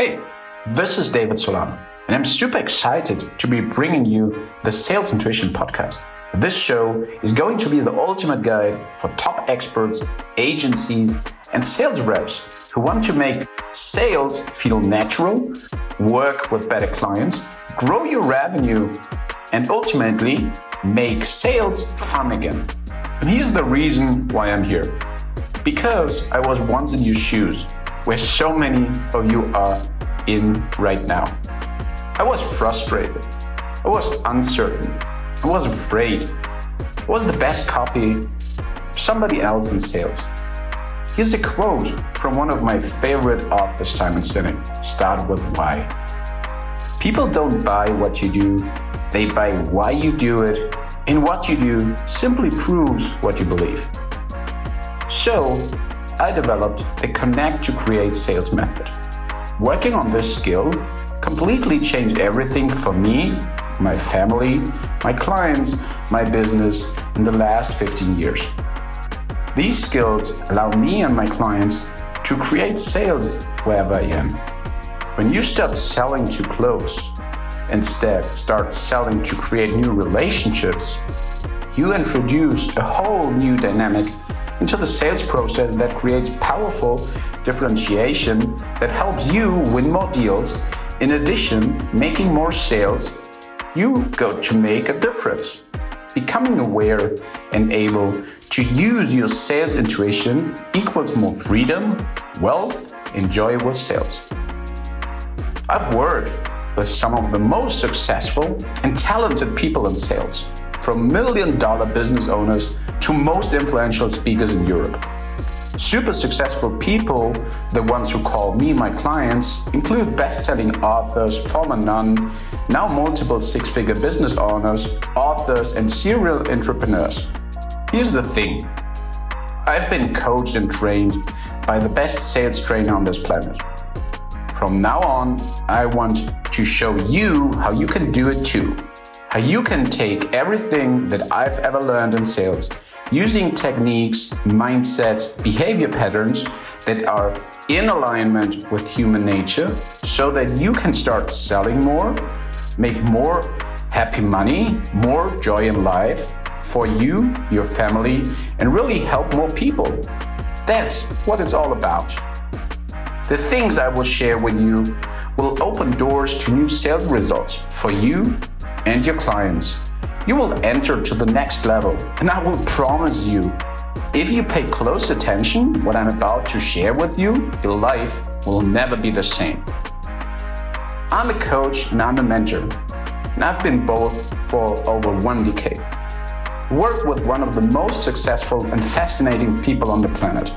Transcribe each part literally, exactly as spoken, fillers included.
Hey, this is David Solano, and I'm super excited to be bringing you the Sales Intuition Podcast. This show is going to be the ultimate guide for top experts, agencies, and sales reps who want to make sales feel natural, work with better clients, grow your revenue, and ultimately make sales fun again. And here's the reason why I'm here. Because I was once in your shoes, where so many of you are in right now. I was frustrated. I was uncertain. I was afraid. I wasn't the best copy of somebody else in sales. Here's a quote from one of my favorite authors, Simon Sinek. Start with why. People don't buy what you do. They buy why you do it, and what you do simply proves what you believe. So, I developed the Connect to Create Sales method. Working on this skill completely changed everything for me, my family, my clients, my business in the last fifteen years. These skills allow me and my clients to create sales wherever I am. When you stop selling to close, instead start selling to create new relationships, you introduce a whole new dynamic into the sales process that creates powerful differentiation that helps you win more deals. In addition, making more sales, you got to make a difference. Becoming aware and able to use your sales intuition equals more freedom, wealth, and joy with sales. I've worked with some of the most successful and talented people in sales, from million dollar business owners to most influential speakers in Europe. Super successful people, the ones who call me my clients, include best-selling authors, former nun, now multiple six-figure business owners, authors, and serial entrepreneurs. Here's the thing. I've been coached and trained by the best sales trainer on this planet. From now on, I want to show you how you can do it too. How you can take everything that I've ever learned in sales using techniques, mindsets, behavior patterns that are in alignment with human nature so that you can start selling more, make more happy money, more joy in life for you, your family, and really help more people. That's what it's all about. The things I will share with you will open doors to new sales results for you and your clients. You will enter to the next level, and I will promise you, if you pay close attention what I'm about to share with you, your life will never be the same. I'm a coach and I'm a mentor, and I've been both for over one decade. I work with one of the most successful and fascinating people on the planet,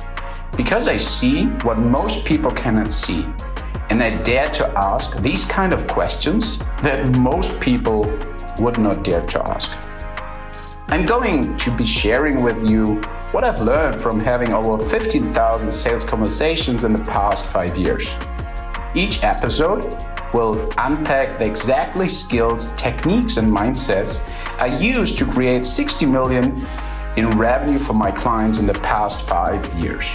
because I see what most people cannot see. And I dare to ask these kind of questions that most people would not dare to ask. I'm going to be sharing with you what I've learned from having over fifteen thousand sales conversations in the past five years. Each episode will unpack the exact skills, techniques, and mindsets I used to create sixty million in revenue for my clients in the past five years.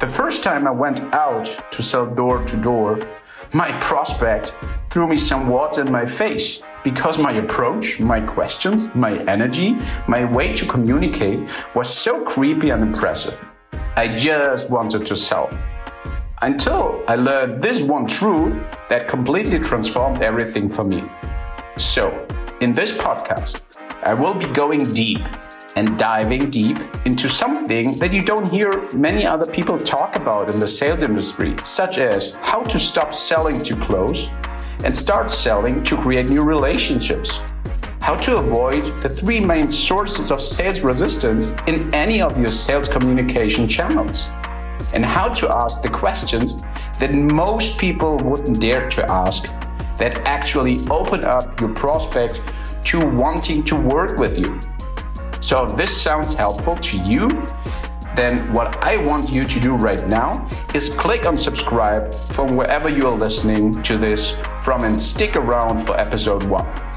The first time I went out to sell door to door, my prospect threw me some water in my face because my approach, my questions, my energy, my way to communicate was so creepy and impressive. I just wanted to sell. Until I learned this one truth that completely transformed everything for me. So, in this podcast, I will be going deep and diving deep into something that you don't hear many other people talk about in the sales industry, such as how to stop selling to close and start selling to create new relationships, how to avoid the three main sources of sales resistance in any of your sales communication channels, and how to ask the questions that most people wouldn't dare to ask that actually open up your prospect to wanting to work with you. So if this sounds helpful to you, then what I want you to do right now is click on subscribe from wherever you are listening to this from and stick around for episode one.